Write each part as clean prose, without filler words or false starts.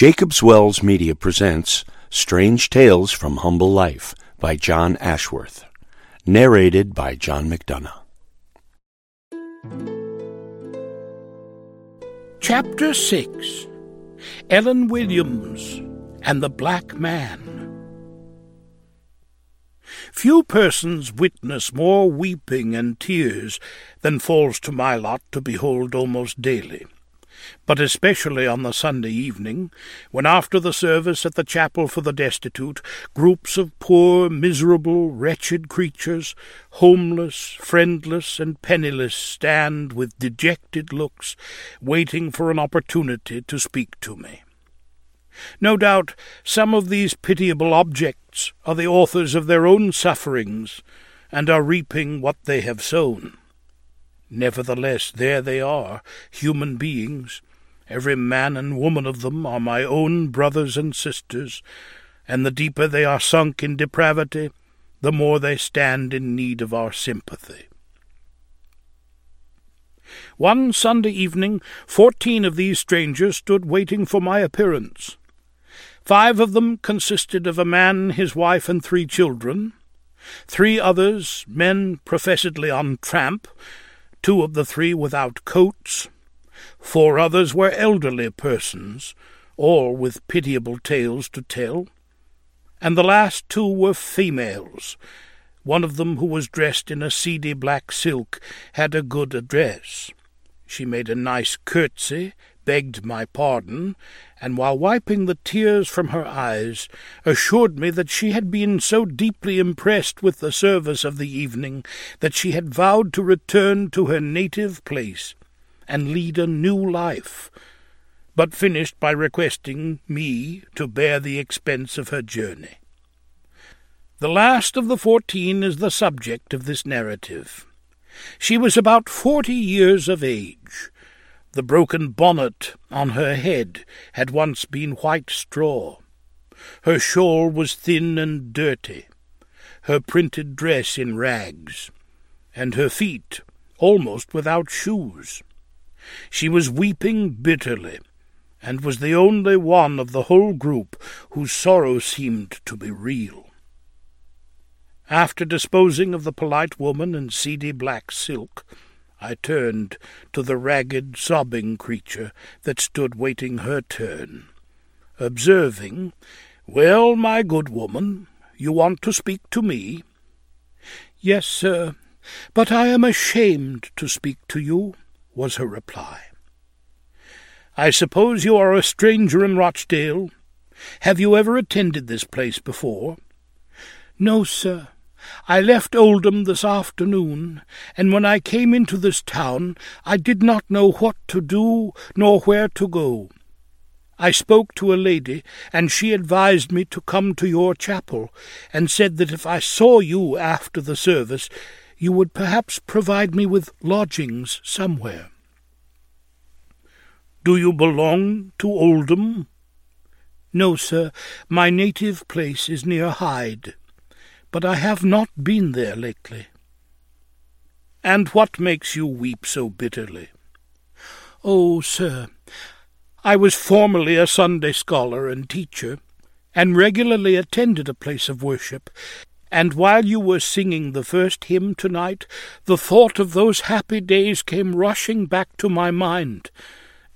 Jacob's Wells Media presents Strange Tales from Humble Life by John Ashworth, narrated by John McDonough. Chapter 6, Ellen Williams and the Black Man. Few persons witness more weeping and tears than falls to my lot to behold almost daily, but especially on the Sunday evening, when after the service at the chapel for the destitute, groups of poor, miserable, wretched creatures, homeless, friendless, and penniless, stand with dejected looks, waiting for an opportunity to speak to me. No doubt some of these pitiable objects are the authors of their own sufferings, and are reaping what they have sown. Nevertheless, there they are, human beings. Every man and woman of them are my own brothers and sisters, and the deeper they are sunk in depravity, the more they stand in need of our sympathy. One Sunday evening, 14 of these strangers stood waiting for my appearance. 5 of them consisted of a man, his wife, and 3 children. 3 others, men professedly on tramp, 2 of the 3 without coats. 4 others were elderly persons, all with pitiable tales to tell, and the last 2 were females. One of them, who was dressed in a seedy black silk, had a good address. She made a nice curtsy, begged my pardon, and while wiping the tears from her eyes, assured me that she had been so deeply impressed with the service of the evening that she had vowed to return to her native place and lead a new life, but finished by requesting me to bear the expense of her journey. The last of the 14 is the subject of this narrative. She was about 40 years of age. The broken bonnet on her head had once been white straw. Her shawl was thin and dirty, her printed dress in rags, and her feet almost without shoes. She was weeping bitterly, and was the only one of the whole group whose sorrow seemed to be real. After disposing of the polite woman in seedy black silk, I turned to the ragged, sobbing creature that stood waiting her turn, observing, "Well, my good woman, you want to speak to me?" "Yes, sir, but I am ashamed to speak to you," was her reply. "I suppose you are a stranger in Rochdale. Have you ever attended this place before?" "No, sir. I left Oldham this afternoon, and when I came into this town I did not know what to do nor where to go. I spoke to a lady, and she advised me to come to your chapel, and said that if I saw you after the service you would perhaps provide me with lodgings somewhere." "Do you belong to Oldham?" "No, sir. My native place is near Hyde, but I have not been there lately." "And what makes you weep so bitterly?" "Oh, sir, I was formerly a Sunday scholar and teacher, and regularly attended a place of worship, and while you were singing the first hymn tonight, the thought of those happy days came rushing back to my mind,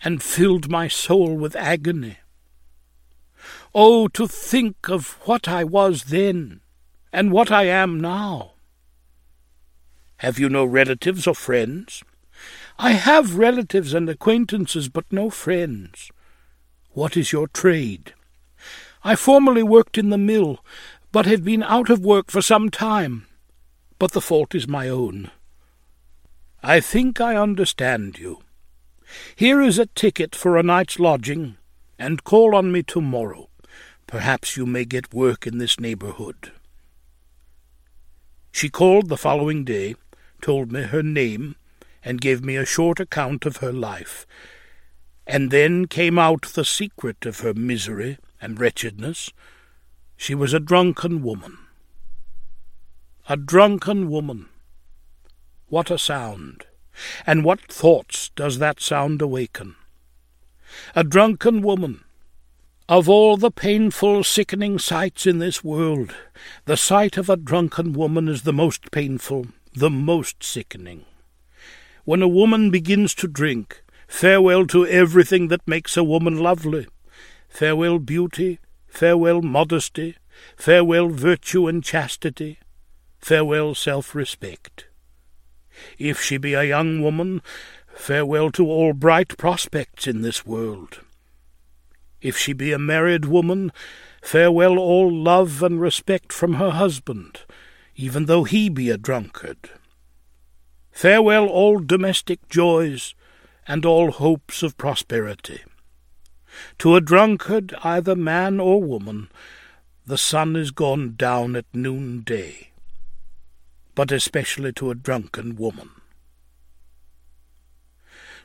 and filled my soul with agony. Oh, to think of what I was then, and what I am now!" "Have you no relatives or friends?" "I have relatives and acquaintances, but no friends." "What is your trade?" "I formerly worked in the mill, but had been out of work for some time. But the fault is my own." "I think I understand you. Here is a ticket for a night's lodging, and call on me tomorrow. Perhaps you may get work in this neighborhood." She called the following day, told me her name, and gave me a short account of her life, and then came out the secret of her misery and wretchedness. She was a drunken woman. A drunken woman! What a sound! And what thoughts does that sound awaken! A drunken woman! Of all the painful, sickening sights in this world, the sight of a drunken woman is the most painful, the most sickening. When a woman begins to drink, farewell to everything that makes a woman lovely. Farewell beauty, farewell modesty, farewell virtue and chastity, farewell self-respect. If she be a young woman, farewell to all bright prospects in this world. If she be a married woman, farewell all love and respect from her husband, even though he be a drunkard. Farewell all domestic joys and all hopes of prosperity. To a drunkard, either man or woman, the sun is gone down at noonday, but especially to a drunken woman.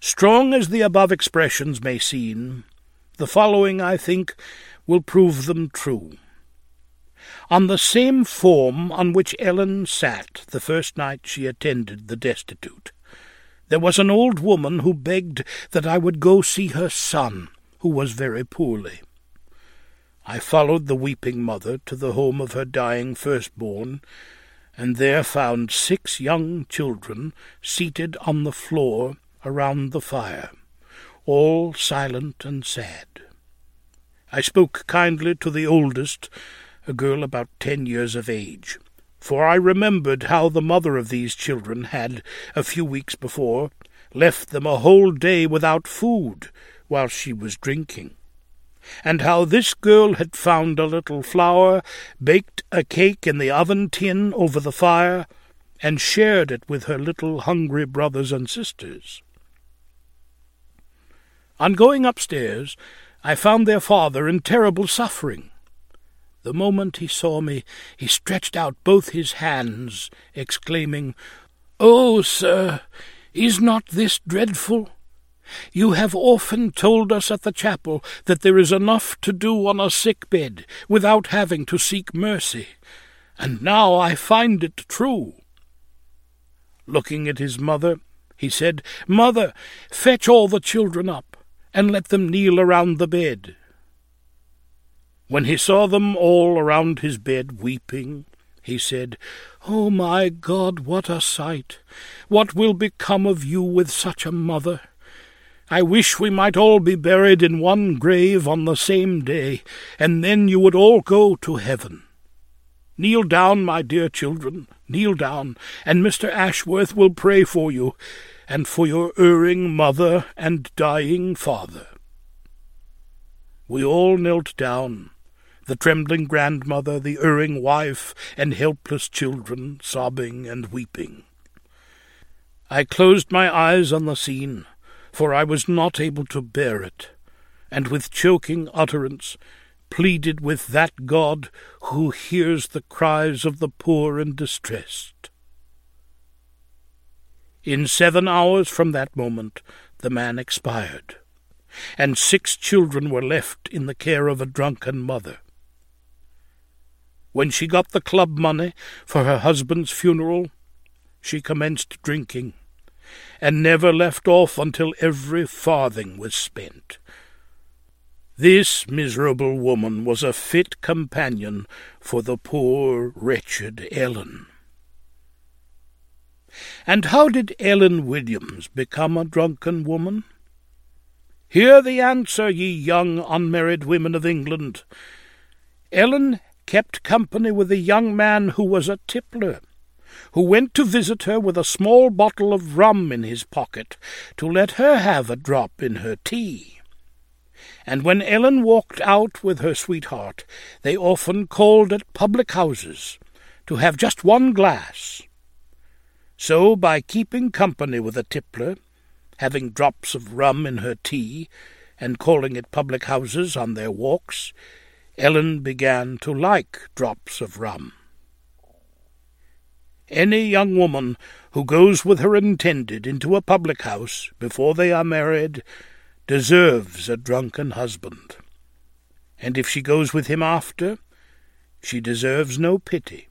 Strong as the above expressions may seem, the following, I think, will prove them true. On the same form on which Ellen sat the first night she attended the destitute, there was an old woman who begged that I would go see her son, who was very poorly. I followed the weeping mother to the home of her dying firstborn, and there found 6 young children seated on the floor around the fire, all silent and sad. I spoke kindly to the oldest, a girl about 10 years of age, for I remembered how the mother of these children had, a few weeks before, left them a whole day without food while she was drinking, and how this girl had found a little flour, baked a cake in the oven tin over the fire, and shared it with her little hungry brothers and sisters. On going upstairs, I found their father in terrible suffering. The moment he saw me, he stretched out both his hands, exclaiming, "Oh, sir, is not this dreadful? You have often told us at the chapel that there is enough to do on a sick bed without having to seek mercy, and now I find it true." Looking at his mother, he said, "Mother, fetch all the children up, and let them kneel around the bed." When he saw them all around his bed weeping, he said, "Oh, my God, what a sight! What will become of you with such a mother? I wish we might all be buried in one grave on the same day, and then you would all go to heaven. Kneel down, my dear children, kneel down, and Mr. Ashworth will pray for you, and for your erring mother and dying father." We all knelt down, the trembling grandmother, the erring wife, and helpless children, sobbing and weeping. I closed my eyes on the scene, for I was not able to bear it, and with choking utterance pleaded with that God who hears the cries of the poor and distressed. In 7 hours from that moment the man expired, and 6 children were left in the care of a drunken mother. When she got the club money for her husband's funeral, she commenced drinking, and never left off until every farthing was spent. This miserable woman was a fit companion for the poor, wretched Ellen. And how did Ellen Williams become a drunken woman? Hear the answer, ye young unmarried women of England. Ellen kept company with a young man who was a tippler, who went to visit her with a small bottle of rum in his pocket to let her have a drop in her tea. And when Ellen walked out with her sweetheart, they often called at public houses to have just one glass. So by keeping company with a tippler, having drops of rum in her tea, and calling at public houses on their walks, Ellen began to like drops of rum. Any young woman who goes with her intended into a public house before they are married deserves a drunken husband, and if she goes with him after, she deserves no pity.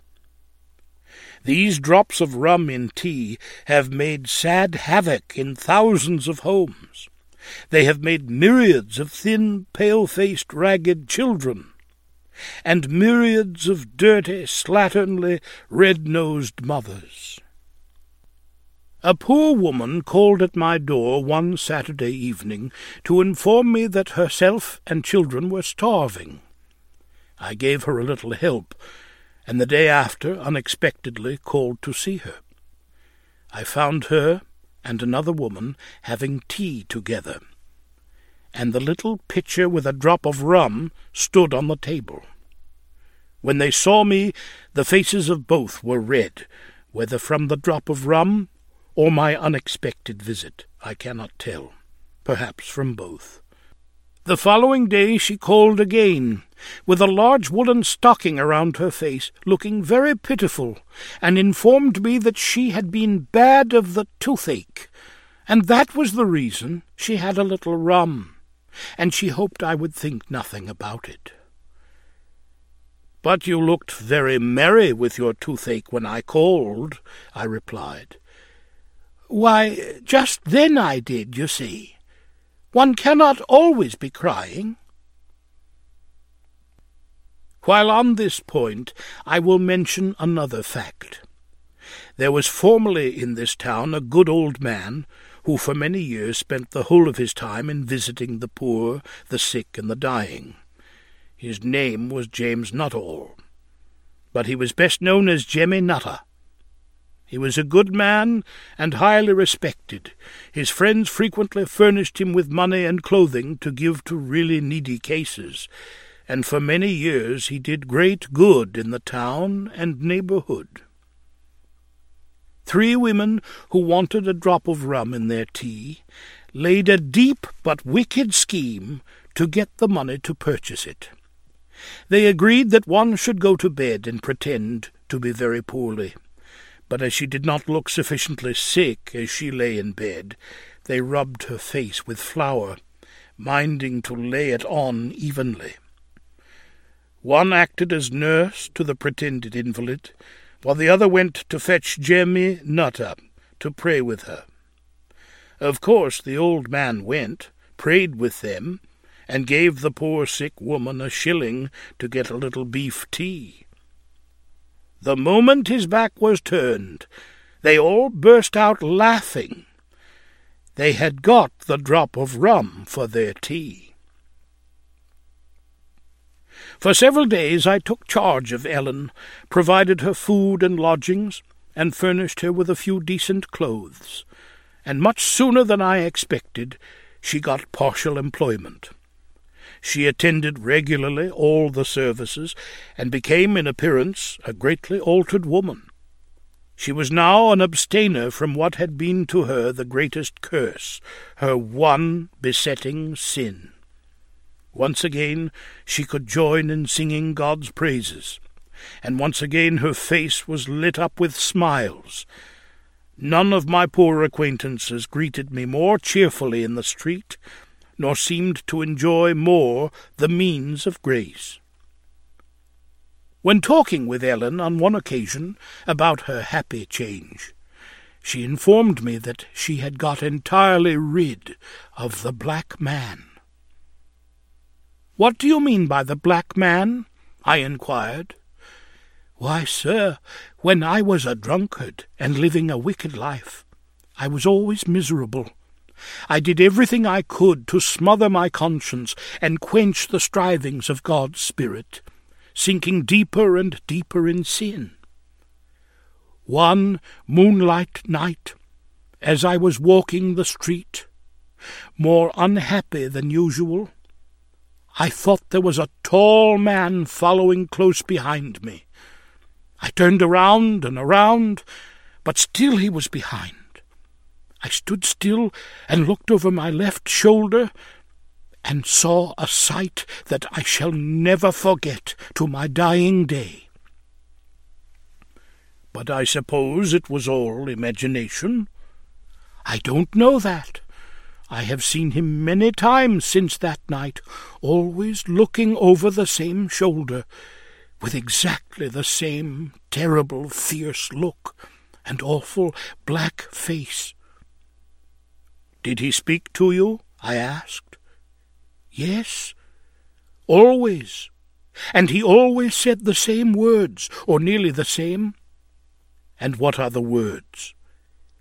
These drops of rum in tea have made sad havoc in thousands of homes, They have made myriads of thin, pale-faced, ragged children, and myriads of dirty, slatternly, red-nosed mothers. A poor woman called at my door one Saturday evening to inform me that herself and children were starving. I gave her a little help, and the day after unexpectedly called to see her. I found her and another woman having tea together, and the little pitcher with a drop of rum stood on the table. When they saw me, the faces of both were red, whether from the drop of rum or my unexpected visit, I cannot tell, perhaps from both. The following day she called again, with a large woolen stocking around her face, looking very pitiful, and informed me that she had been bad of the toothache, and that was the reason she had a little rum, and she hoped I would think nothing about it. "But you looked very merry with your toothache when I called," I replied. "Why, just then I did, you see. One cannot always be crying." While on this point, I will mention another fact. There was formerly in this town a good old man who for many years spent the whole of his time in visiting the poor, the sick, and the dying. His name was James Nuttall, but he was best known as Jemmy Nutter. He was a good man and highly respected. His friends frequently furnished him with money and clothing to give to really needy cases, and for many years he did great good in the town and neighborhood. 3 women who wanted a drop of rum in their tea laid a deep but wicked scheme to get the money to purchase it. They agreed that one should go to bed and pretend to be very poorly. But as she did not look sufficiently sick as she lay in bed, they rubbed her face with flour, minding to lay it on evenly. One acted as nurse to the pretended invalid, while the other went to fetch Jemmy Nutter to pray with her. Of course the old man went, prayed with them, and gave the poor sick woman a shilling to get a little beef tea. The moment his back was turned, they all burst out laughing. They had got the drop of rum for their tea. For several days I took charge of Ellen, provided her food and lodgings, and furnished her with a few decent clothes, and much sooner than I expected she got partial employment. She attended regularly all the services, and became in appearance a greatly altered woman. She was now an abstainer from what had been to her the greatest curse, her one besetting sin. Once again she could join in singing God's praises, and once again her face was lit up with smiles. None of my poor acquaintances greeted me more cheerfully in the street, nor seemed to enjoy more the means of grace. When talking with Ellen on one occasion about her happy change, she informed me that she had got entirely rid of the black man. "What do you mean by the black man?" I inquired. "Why, sir, when I was a drunkard and living a wicked life, I was always miserable. I did everything I could to smother my conscience and quench the strivings of God's Spirit, sinking deeper and deeper in sin. One moonlight night, as I was walking the street, more unhappy than usual, I thought there was a tall man following close behind me. I turned around and around, but still he was behind. I stood still and looked over my left shoulder and saw a sight that I shall never forget to my dying day. But I suppose it was all imagination. I don't know that. I have seen him many times since that night, always looking over the same shoulder, with exactly the same terrible, fierce look and awful black face." "Did he speak to you?" I asked. Yes, always. And he always said the same words, or nearly the same. And what are the words?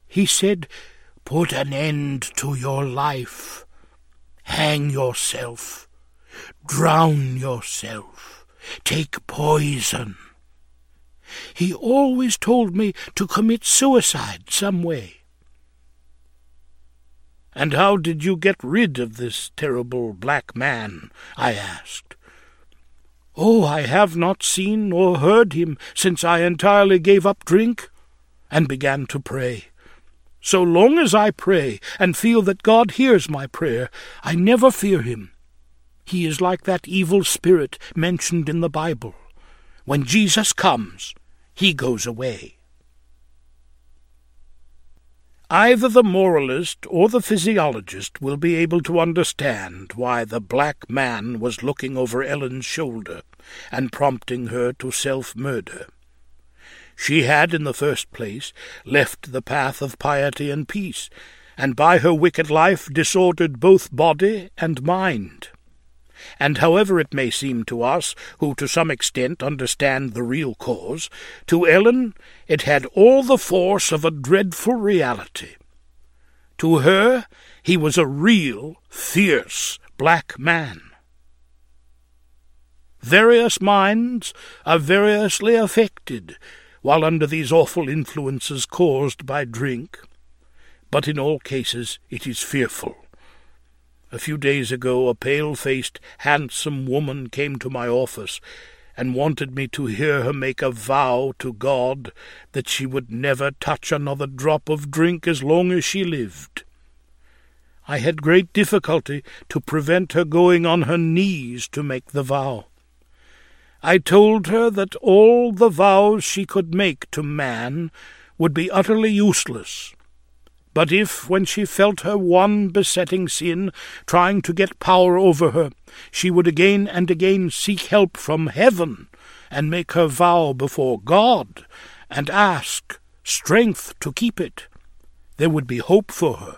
He said, put an end to your life. Hang yourself. Drown yourself. Take poison. He always told me to commit suicide some way. And how did you get rid of this terrible black man? I asked. Oh, I have not seen or heard him since I entirely gave up drink and began to pray. So long as I pray and feel that God hears my prayer, I never fear him. He is like that evil spirit mentioned in the Bible. When Jesus comes, he goes away. Either the moralist or the physiologist will be able to understand why the black man was looking over Ellen's shoulder and prompting her to self-murder. She had, in the first place, left the path of piety and peace, and by her wicked life disordered both body and mind. And however it may seem to us, who to some extent understand the real cause, to Ellen it had all the force of a dreadful reality. To her he was a real, fierce black man. Various minds are variously affected while under these awful influences caused by drink, but in all cases it is fearful. A few days ago a pale-faced, handsome woman came to my office and wanted me to hear her make a vow to God that she would never touch another drop of drink as long as she lived. I had great difficulty to prevent her going on her knees to make the vow. I told her that all the vows she could make to man would be utterly useless. But if, when she felt her one besetting sin trying to get power over her, she would again and again seek help from heaven and make her vow before God and ask strength to keep it, there would be hope for her.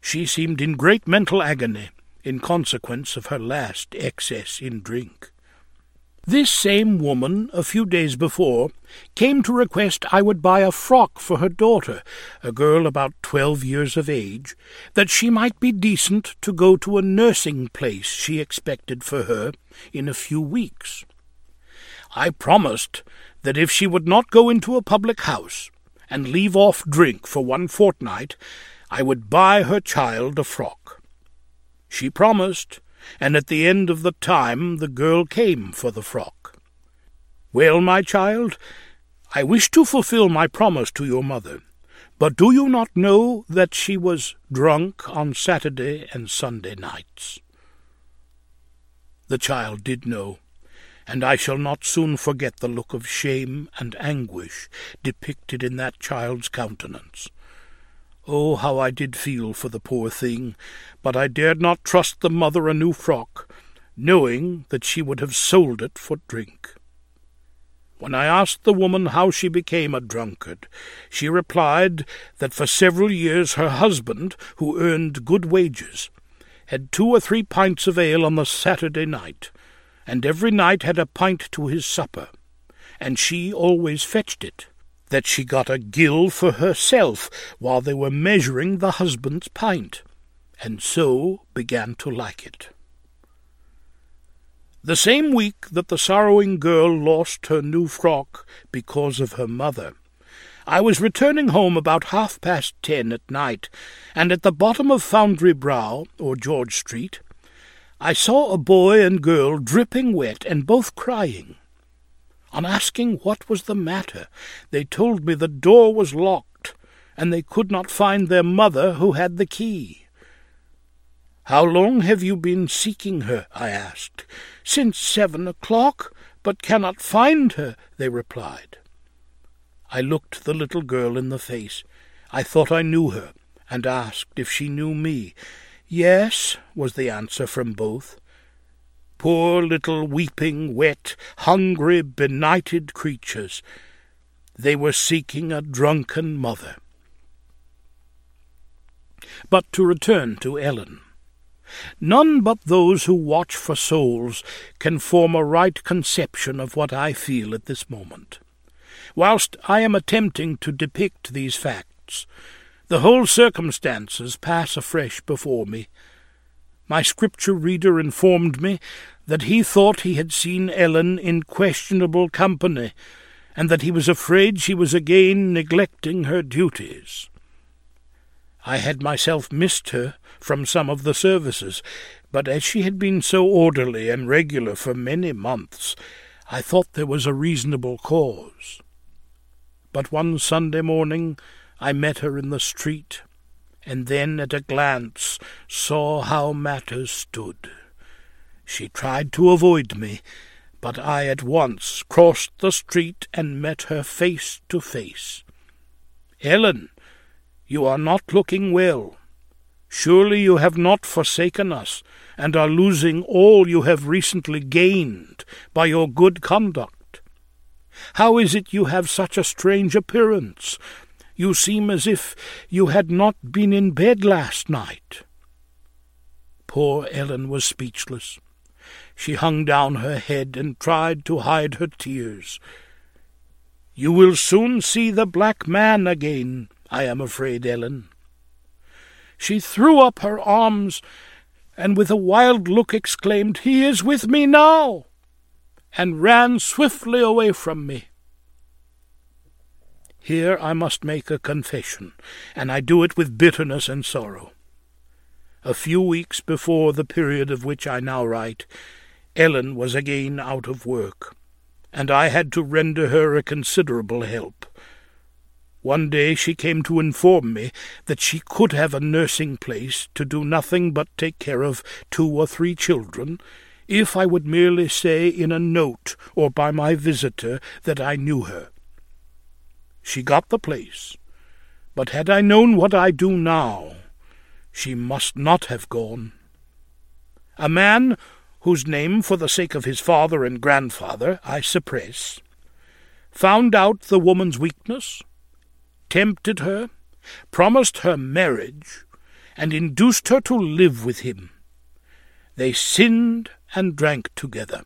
She seemed in great mental agony in consequence of her last excess in drink. This same woman, a few days before, came to request I would buy a frock for her daughter, a girl about 12 years of age, that she might be decent to go to a nursing place she expected for her in a few weeks. I promised that if she would not go into a public house and leave off drink for 1 fortnight, I would buy her child a frock. She promised, and at the end of the time the girl came for the frock. Well, my child, I wish to fulfill my promise to your mother, but do you not know that she was drunk on Saturday and Sunday nights? The child did know, and I shall not soon forget the look of shame and anguish depicted in that child's countenance. Oh, how I did feel for the poor thing, but I dared not trust the mother a new frock, knowing that she would have sold it for drink. When I asked the woman how she became a drunkard, she replied that for several years her husband, who earned good wages, had 2 or 3 pints of ale on the Saturday night, and every night had a pint to his supper, and she always fetched it. That she got a gill for herself while they were measuring the husband's pint, and so began to like it. The same week that the sorrowing girl lost her new frock because of her mother, I was returning home about 10:30 at night, and at the bottom of Foundry Brow, or George Street, I saw a boy and girl dripping wet and both crying. On asking what was the matter, they told me the door was locked, and they could not find their mother who had the key. "How long have you been seeking her?" I asked. "Since 7 o'clock, but cannot find her," they replied. I looked the little girl in the face. I thought I knew her, and asked if she knew me. "Yes," was the answer from both. Poor little weeping, wet, hungry, benighted creatures. They were seeking a drunken mother. But to return to Ellen. None but those who watch for souls can form a right conception of what I feel at this moment. Whilst I am attempting to depict these facts, the whole circumstances pass afresh before me. My scripture reader informed me that he thought he had seen Ellen in questionable company, and that he was afraid she was again neglecting her duties. I had myself missed her from some of the services, but as she had been so orderly and regular for many months, I thought there was a reasonable cause. But one Sunday morning I met her in the street, and then at a glance saw how matters stood. She tried to avoid me, but I at once crossed the street and met her face to face. "Ellen, you are not looking well. Surely you have not forsaken us, and are losing all you have recently gained by your good conduct. How is it you have such a strange appearance? You seem as if you had not been in bed last night." Poor Ellen was speechless. She hung down her head and tried to hide her tears. "You will soon see the black man again, I am afraid, Ellen." She threw up her arms, and with a wild look exclaimed, "He is with me now!" and ran swiftly away from me. Here I must make a confession, and I do it with bitterness and sorrow. A few weeks before the period of which I now write, Ellen was again out of work, and I had to render her a considerable help. One day she came to inform me that she could have a nursing place to do nothing but take care of 2 or 3 children, if I would merely say in a note or by my visitor that I knew her. She got the place, but had I known what I do now, she must not have gone. A man, whose name, for the sake of his father and grandfather, I suppress, found out the woman's weakness, tempted her, promised her marriage, and induced her to live with him. They sinned and drank together.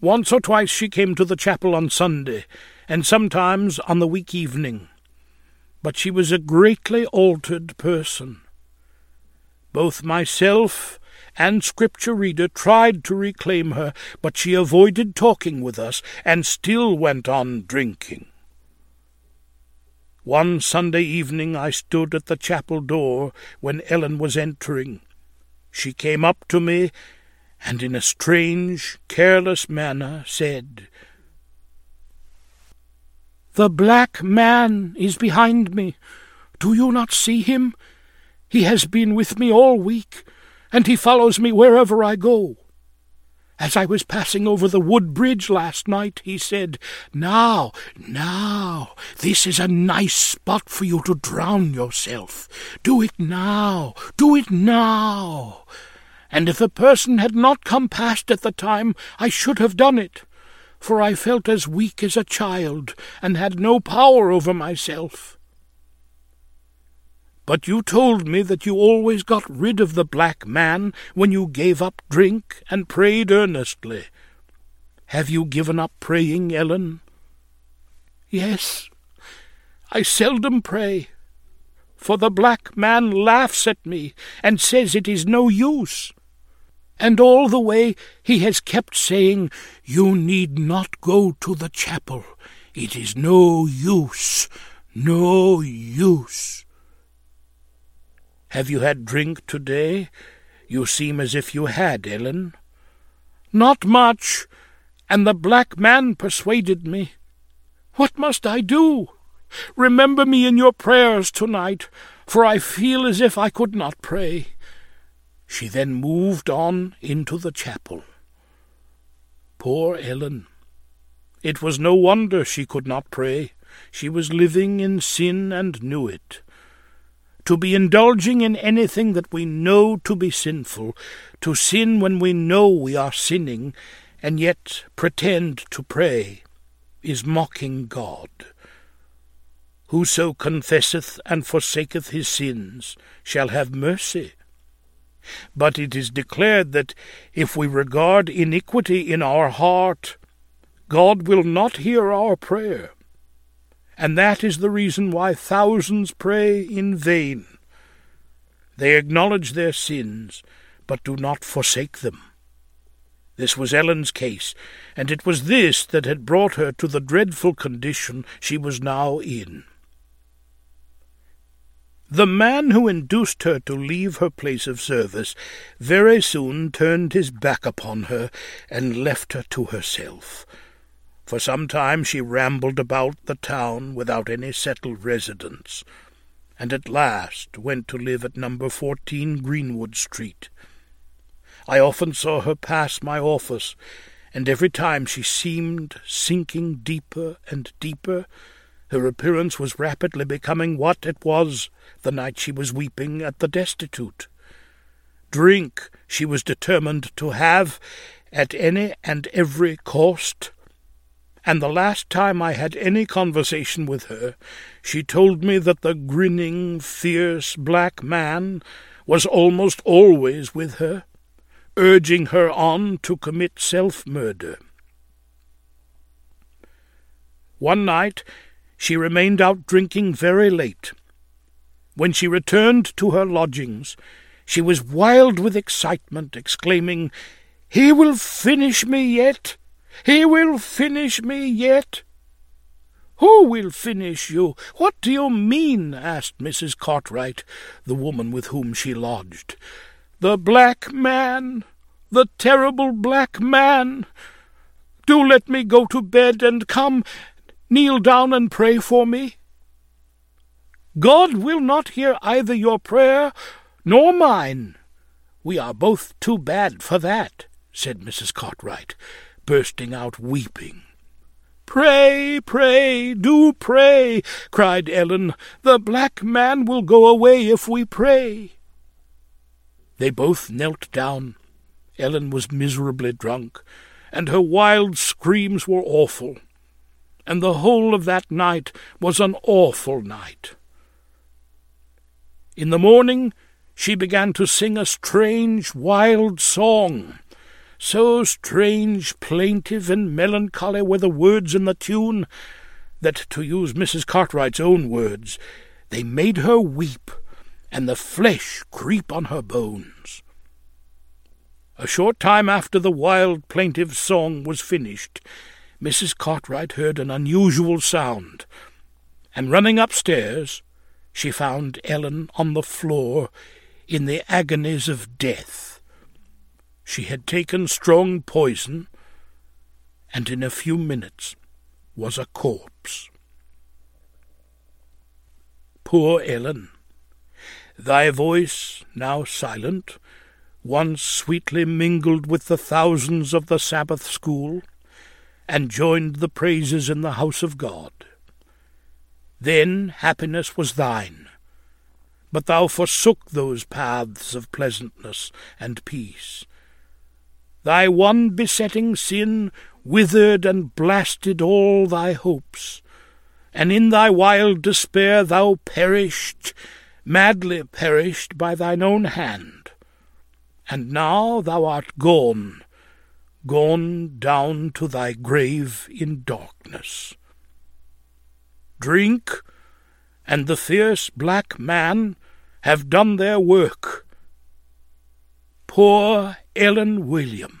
Once or twice she came to the chapel on Sunday, and sometimes on the week evening, but she was a greatly altered person. Both myself and scripture reader tried to reclaim her, but she avoided talking with us, and still went on drinking. One Sunday evening I stood at the chapel door when Ellen was entering. She came up to me, and in a strange, careless manner said, "The black man is behind me. Do you not see him? He has been with me all week, and he follows me wherever I go. As I was passing over the wood bridge last night, he said, 'Now, this is a nice spot for you to drown yourself. Do it now. And if the person had not come past at the time, I should have done it, for I felt as weak as a child, and had no power over myself.' But you told me that you always got rid of the black man when you gave up drink and prayed earnestly. Have you given up praying, Ellen?" "Yes, I seldom pray, for the black man laughs at me and says it is no use. And all the way he has kept saying, 'You need not go to the chapel. It is no use. Have you had drink today? You seem as if you had, Ellen." "Not much, and the black man persuaded me. What must I do? Remember me in your prayers tonight, for I feel as if I could not pray." She then moved on into the chapel. Poor Ellen! It was no wonder she could not pray. She was living in sin and knew it. To be indulging in anything that we know to be sinful, to sin when we know we are sinning, and yet pretend to pray, is mocking God. Whoso confesseth and forsaketh his sins shall have mercy. But it is declared that if we regard iniquity in our heart, God will not hear our prayer. And that is the reason why thousands pray in vain. They acknowledge their sins, but do not forsake them. This was Ellen's case, and it was this that had brought her to the dreadful condition she was now in. The man who induced her to leave her place of service very soon turned his back upon her and left her to herself. For some time she rambled about the town without any settled residence, and at last went to live at number 14 Greenwood Street. I often saw her pass my office, and every time she seemed sinking deeper and deeper. Her appearance was rapidly becoming what it was the night she was weeping at the destitute. Drink she was determined to have at any and every cost, and the last time I had any conversation with her, she told me that the grinning, fierce black man was almost always with her, urging her on to commit self-murder. One night she remained out drinking very late. When she returned to her lodgings, she was wild with excitement, exclaiming, "He will finish me yet! He will finish me yet!" "Who will finish you? What do you mean?" asked Mrs. Cartwright, the woman with whom she lodged. "The black man! The terrible black man! Do let me go to bed and come. Kneel down and pray for me. God will not hear either your prayer nor mine. We are both too bad for that," said Mrs. Cartwright, bursting out weeping. "Pray, pray, do pray," cried Ellen. "The black man will go away if we pray." They both knelt down. Ellen was miserably drunk, and her wild screams were awful. And the whole of that night was an awful night. In the morning she began to sing a strange, wild song, so strange, plaintive, and melancholy were the words in the tune, that, to use Mrs. Cartwright's own words, they made her weep, and the flesh creep on her bones. A short time after the wild, plaintive song was finished, Mrs. Cartwright heard an unusual sound, and running upstairs, she found Ellen on the floor in the agonies of death. She had taken strong poison, and in a few minutes was a corpse. Poor Ellen! Thy voice, now silent, once sweetly mingled with the thousands of the Sabbath school, and joined the praises in the house of God. Then happiness was thine, but thou forsook those paths of pleasantness and peace. Thy one besetting sin withered and blasted all thy hopes, and in thy wild despair thou perished, madly perished by thine own hand. And now thou art gone, gone down to thy grave in darkness. Drink and the fierce black man have done their work. Poor Ellen Williams!